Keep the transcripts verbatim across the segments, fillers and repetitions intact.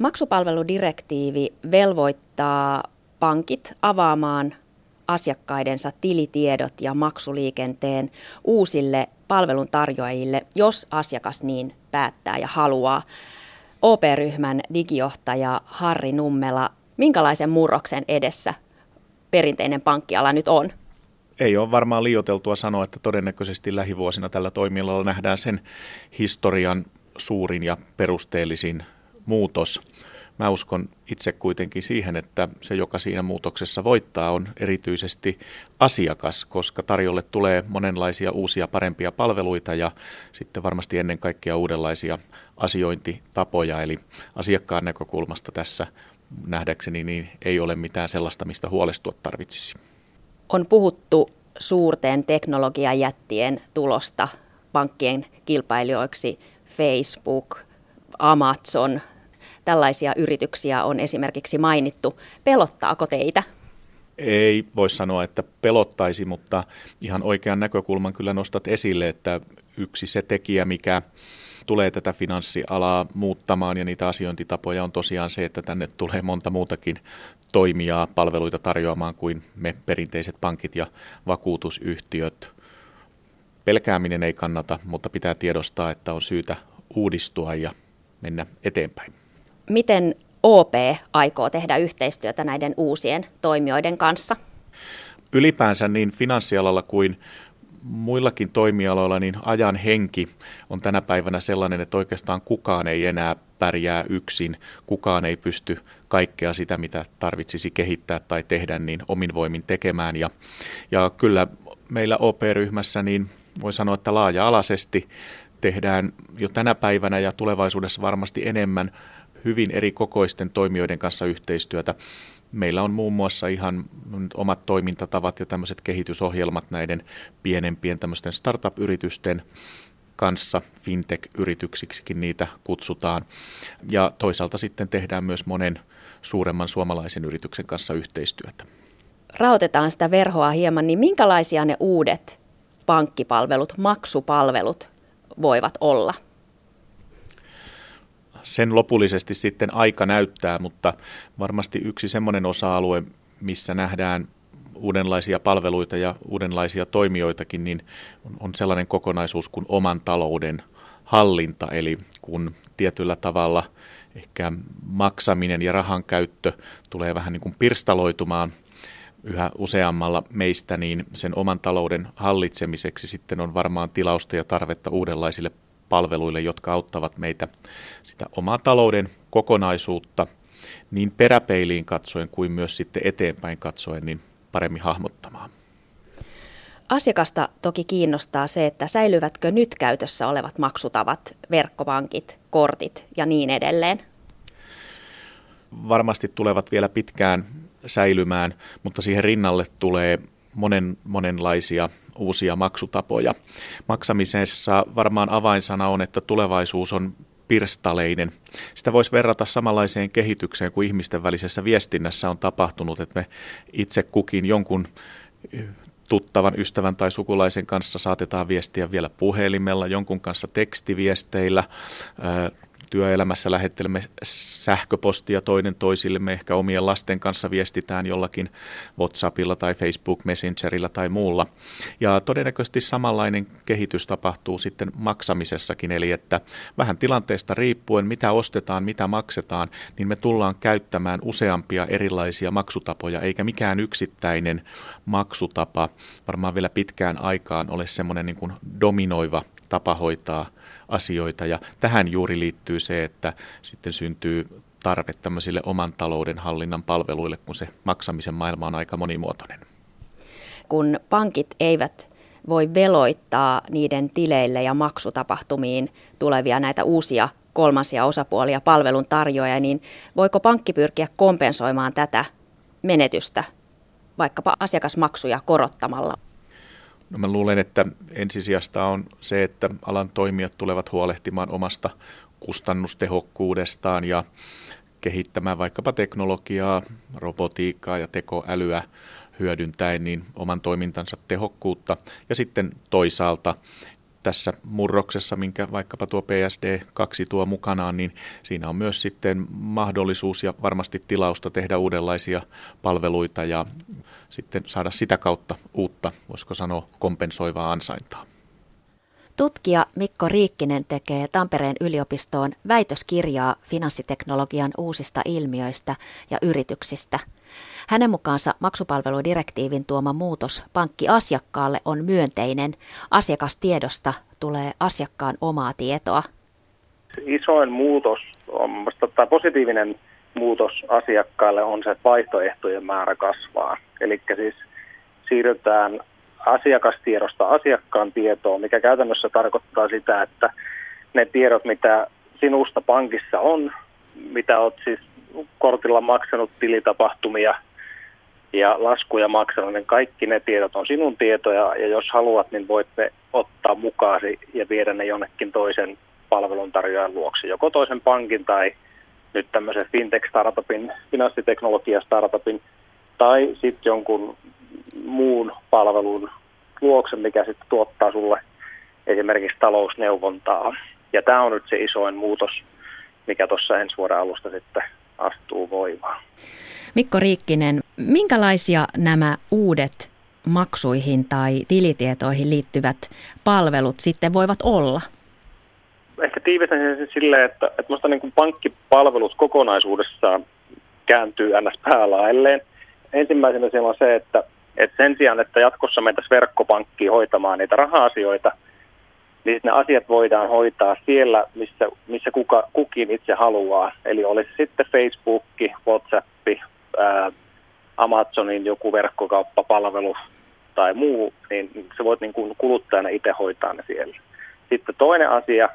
Maksupalveludirektiivi velvoittaa pankit avaamaan asiakkaidensa tilitiedot ja maksuliikenteen uusille palveluntarjoajille, jos asiakas niin päättää ja haluaa. O P-ryhmän digijohtaja Harri Nummela, minkälaisen murroksen edessä perinteinen pankkiala nyt on? Ei ole varmaan liioiteltua sanoa, että todennäköisesti lähivuosina tällä toimialalla nähdään sen historian suurin ja perusteellisin muutos. Mä uskon itse kuitenkin siihen, että se, joka siinä muutoksessa voittaa, on erityisesti asiakas, koska tarjolle tulee monenlaisia uusia parempia palveluita ja sitten varmasti ennen kaikkea uudenlaisia asiointitapoja. Eli asiakkaan näkökulmasta tässä nähdäkseni niin ei ole mitään sellaista, mistä huolestua tarvitsisi. On puhuttu suurten teknologiajättien tulosta pankkien kilpailijoiksi, Facebook, Amazon. Tällaisia yrityksiä on esimerkiksi mainittu. Pelottaako teitä? Ei voi sanoa, että pelottaisi, mutta ihan oikean näkökulman kyllä nostat esille, että yksi se tekijä, mikä tulee tätä finanssialaa muuttamaan ja niitä asiointitapoja on tosiaan se, että tänne tulee monta muutakin toimijaa palveluita tarjoamaan kuin me perinteiset pankit ja vakuutusyhtiöt. Pelkääminen ei kannata, mutta pitää tiedostaa, että on syytä uudistua ja mennä eteenpäin. Miten O P aikoo tehdä yhteistyötä näiden uusien toimijoiden kanssa? Ylipäänsä niin finanssialalla kuin muillakin toimialoilla niin ajan henki on tänä päivänä sellainen, että oikeastaan kukaan ei enää pärjää yksin, kukaan ei pysty kaikkea sitä, mitä tarvitsisi kehittää tai tehdä, niin omin voimin tekemään. Ja, ja kyllä meillä O P-ryhmässä niin voi sanoa, että laaja-alaisesti tehdään jo tänä päivänä ja tulevaisuudessa varmasti enemmän hyvin eri kokoisten toimijoiden kanssa yhteistyötä. Meillä on muun muassa ihan omat toimintatavat ja tämmöiset kehitysohjelmat näiden pienempien tämmöisten startup-yritysten kanssa, fintech-yrityksiksikin niitä kutsutaan. Ja toisaalta sitten tehdään myös monen suuremman suomalaisen yrityksen kanssa yhteistyötä. Raotetaan sitä verhoa hieman, niin minkälaisia ne uudet pankkipalvelut, maksupalvelut voivat olla? Sen lopullisesti sitten aika näyttää, mutta varmasti yksi semmoinen osa-alue, missä nähdään uudenlaisia palveluita ja uudenlaisia toimijoitakin, niin on sellainen kokonaisuus kuin oman talouden hallinta. Eli kun tietyllä tavalla ehkä maksaminen ja rahan käyttö tulee vähän niin kuin pirstaloitumaan yhä useammalla meistä, niin sen oman talouden hallitsemiseksi sitten on varmaan tilausta ja tarvetta uudenlaisille palveluille, jotka auttavat meitä sitä omaa talouden kokonaisuutta niin peräpeiliin katsoen kuin myös sitten eteenpäin katsoen niin paremmin hahmottamaan. Asiakasta toki kiinnostaa se, että säilyvätkö nyt käytössä olevat maksutavat, verkkopankit, kortit ja niin edelleen. Varmasti tulevat vielä pitkään säilymään, mutta siihen rinnalle tulee monen, monenlaisia uusia maksutapoja. Maksamisessa varmaan avainsana on, että tulevaisuus on pirstaleinen. Sitä voisi verrata samanlaiseen kehitykseen kuin ihmisten välisessä viestinnässä on tapahtunut, että me itse kukin jonkun tuttavan, ystävän tai sukulaisen kanssa saatetaan viestiä vielä puhelimella, jonkun kanssa tekstiviesteillä. Työelämässä lähettelemme sähköpostia toinen toisillemme, ehkä omien lasten kanssa viestitään jollakin WhatsAppilla tai Facebook Messengerillä tai muulla. Ja todennäköisesti samanlainen kehitys tapahtuu sitten maksamisessakin, eli että vähän tilanteesta riippuen, mitä ostetaan, mitä maksetaan, niin me tullaan käyttämään useampia erilaisia maksutapoja, eikä mikään yksittäinen maksutapa varmaan vielä pitkään aikaan ole semmoinen niin kuin dominoiva tapa hoitaa asioita, ja tähän juuri liittyy se, että sitten syntyy tarve tämmöisille oman talouden hallinnan palveluille, kun se maksamisen maailma on aika monimuotoinen. Kun pankit eivät voi veloittaa niiden tileille ja maksutapahtumiin tulevia näitä uusia kolmansia osapuolia palvelun tarjoajia, niin voiko pankki pyrkiä kompensoimaan tätä menetystä vaikkapa asiakasmaksuja korottamalla? No mä luulen, että ensisijasta on se, että alan toimijat tulevat huolehtimaan omasta kustannustehokkuudestaan ja kehittämään vaikkapa teknologiaa, robotiikkaa ja tekoälyä hyödyntäen niin oman toimintansa tehokkuutta. Ja sitten toisaalta tässä murroksessa, minkä vaikkapa tuo P S D kaksi tuo mukanaan, niin siinä on myös sitten mahdollisuus ja varmasti tilausta tehdä uudenlaisia palveluita ja sitten saada sitä kautta uutta, voisiko sanoa, kompensoivaa ansaintaa. Tutkija Mikko Riikkinen tekee Tampereen yliopistoon väitöskirjaa finanssiteknologian uusista ilmiöistä ja yrityksistä. Hänen mukaansa maksupalveludirektiivin tuoma muutos pankkiasiakkaalle on myönteinen. Asiakastiedosta tulee asiakkaan omaa tietoa. Isoin muutos, tai positiivinen muutos asiakkaalle on se, että vaihtoehtojen määrä kasvaa. Eli siis siirrytään asiakastiedosta asiakkaan tietoon, mikä käytännössä tarkoittaa sitä, että ne tiedot, mitä sinusta pankissa on, mitä olet siis kortilla maksanut, tilitapahtumia ja laskuja maksanut, niin kaikki ne tiedot on sinun tietoja, ja jos haluat, niin voit ne ottaa mukaasi ja viedä ne jonnekin toisen palveluntarjoajan luokse, joko toisen pankin tai nyt tämmöisen fintech-startupin, finanssiteknologia-startupin tai sitten jonkun muun palvelun luokse, mikä sitten tuottaa sulle esimerkiksi talousneuvontaa. Ja tämä on nyt se isoin muutos, mikä tuossa ensi vuoden alusta sitten astuu voimaan. Mikko Riikkinen, minkälaisia nämä uudet maksuihin tai tilitietoihin liittyvät palvelut sitten voivat olla? Ehkä tiivistän sen silleen, että, että minusta niin kuin pankkipalvelut kokonaisuudessaan kääntyy ns. Päälaelleen. Ensimmäisenä siellä on se, että, että sen sijaan, että jatkossa mentäisiin verkkopankkiin hoitamaan niitä raha-asioita, niin ne asiat voidaan hoitaa siellä, missä, missä kuka, kukin itse haluaa. Eli olisi sitten Facebook, WhatsApp, ää, Amazonin joku verkkokauppapalvelu tai muu, niin sä voit niin kuin kuluttajana itse hoitaa ne siellä. Sitten toinen asia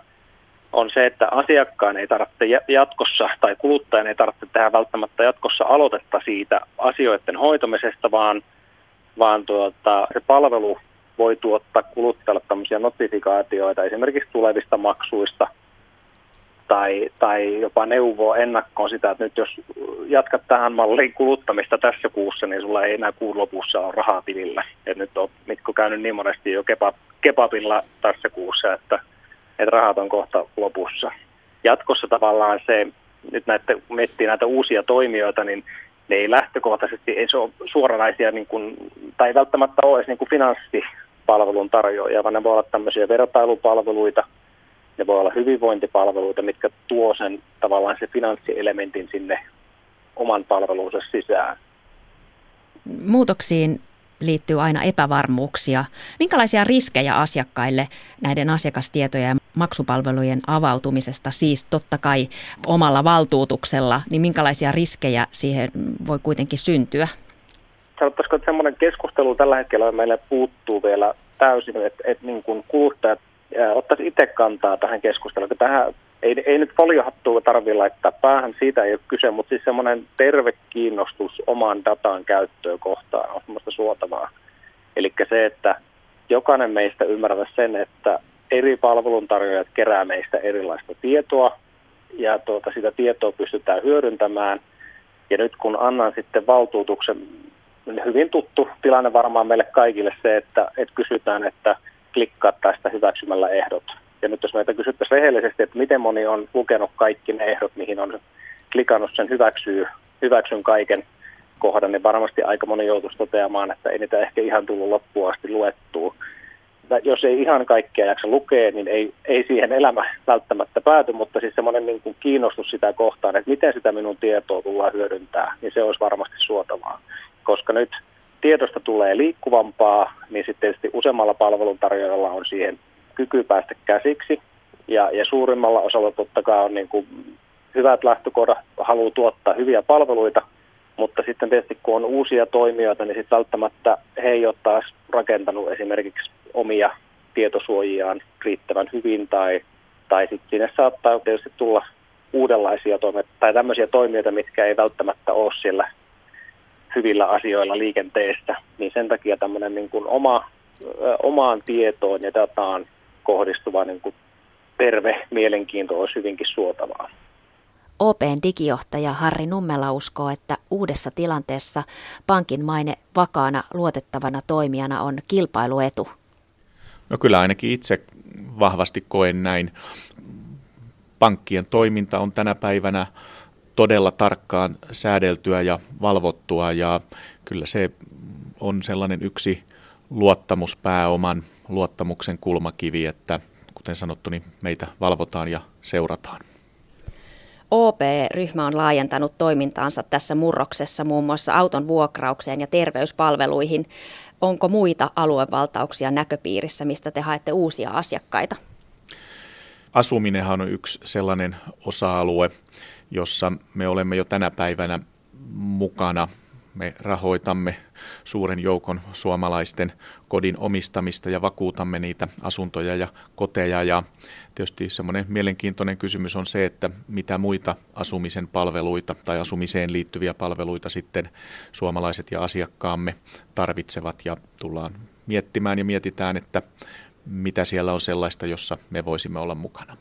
on se, että asiakkaan ei tarvitse jatkossa tai kuluttajan ei tarvitse tehdä välttämättä jatkossa aloitetta siitä asioiden hoitamisesta, vaan, vaan tuota, se palvelu voi tuottaa kuluttajalle tämmöisiä notifikaatioita esimerkiksi tulevista maksuista tai, tai jopa neuvoa ennakkoon sitä, että nyt jos jatkat tähän malliin kuluttamista tässä kuussa, niin sulla ei enää kuun lopussa ole rahaa tilillä. Et nyt on Mikko käynyt niin monesti jo kebabilla tässä kuussa, että että rahat on kohta lopussa. Jatkossa tavallaan se, nyt näitä, kun miettii näitä uusia toimijoita, niin ne ei lähtökohtaisesti, ei se ole suoranaisia, niin kuin, tai välttämättä ole edes niin kuin finanssipalvelun tarjoajia, vaan ne voi olla tämmöisiä vertailupalveluita, ne voi olla hyvinvointipalveluita, mitkä tuo sen tavallaan se finanssielementin sinne oman palvelunsa sisään. Muutoksiin liittyy aina epävarmuuksia. Minkälaisia riskejä asiakkaille näiden asiakastietojen ja maksupalvelujen avautumisesta, siis totta kai omalla valtuutuksella, niin minkälaisia riskejä siihen voi kuitenkin syntyä? Sanottaisiko, että semmoinen keskustelu tällä hetkellä meillä puuttuu vielä täysin, että, että niin kuin kuluttajat ottaisi itse kantaa tähän keskusteluun. Tähän ei, ei nyt foliohattua tarvitse laittaa päähän, siitä ei ole kyse, mutta siis semmoinen terve kiinnostus oman datan käyttöön kohtaan on semmoista suotavaa. Eli se, että jokainen meistä ymmärtää sen, että eri palveluntarjoajat kerää meistä erilaista tietoa ja tuota, sitä tietoa pystytään hyödyntämään. Ja nyt kun annan sitten valtuutuksen, niin hyvin tuttu tilanne varmaan meille kaikille se, että, että kysytään, että klikkaa tästä hyväksymällä ehdot. Ja nyt jos meitä kysyttäisiin rehellisesti, että miten moni on lukenut kaikki ne ehdot, mihin on klikannut sen hyväksyy, hyväksyn kaiken kohdan, niin varmasti aika moni joutuisi toteamaan, että ei niitä ehkä ihan tullut loppuun asti luettua. Jos ei ihan kaikkea jaksa lukea, niin ei, ei siihen elämä välttämättä pääty, mutta siis semmoinen niin kuin kiinnostus sitä kohtaan, että miten sitä minun tietoa tullaan hyödyntää, niin se olisi varmasti suotavaa. Koska nyt tiedosta tulee liikkuvampaa, niin sitten tietysti useammalla palveluntarjoajalla on siihen kyky päästä käsiksi, ja, ja suurimmalla osalla totta kai on niin kuin hyvät lähtökohdat, haluaa tuottaa hyviä palveluita, mutta sitten tietysti kun on uusia toimijoita, niin sitten välttämättä he ei ole taas rakentanut esimerkiksi omia tietosuojiaan riittävän hyvin, tai, tai sitten sinne saattaa tietysti tulla uudenlaisia toimijoita, tai tämmöisiä toimijoita, mitkä ei välttämättä ole siellä hyvillä asioilla liikenteestä, niin sen takia tämmöinen niin kuin oma, ö, omaan tietoon ja dataan kohdistuva niin kuin terve mielenkiinto olisi hyvinkin suotavaa. O P:n digijohtaja Harri Nummela uskoo, että uudessa tilanteessa pankin maine vakaana luotettavana toimijana on kilpailuetu. No kyllä ainakin itse vahvasti koen näin. Pankkien toiminta on tänä päivänä todella tarkkaan säädeltyä ja valvottua, ja kyllä se on sellainen yksi luottamuspääoman, luottamuksen kulmakivi, että kuten sanottu, niin meitä valvotaan ja seurataan. O P-ryhmä on laajentanut toimintaansa tässä murroksessa muun muassa auton vuokraukseen ja terveyspalveluihin. Onko muita aluevaltauksia näköpiirissä, mistä te haette uusia asiakkaita? Asuminenhan on yksi sellainen osa-alue, jossa me olemme jo tänä päivänä mukana. Me rahoitamme suuren joukon suomalaisten kodin omistamista ja vakuutamme niitä asuntoja ja koteja. Ja tietysti semmoinen mielenkiintoinen kysymys on se, että mitä muita asumisen palveluita tai asumiseen liittyviä palveluita sitten suomalaiset ja asiakkaamme tarvitsevat. Ja tullaan miettimään ja mietitään, että mitä siellä on sellaista, jossa me voisimme olla mukana.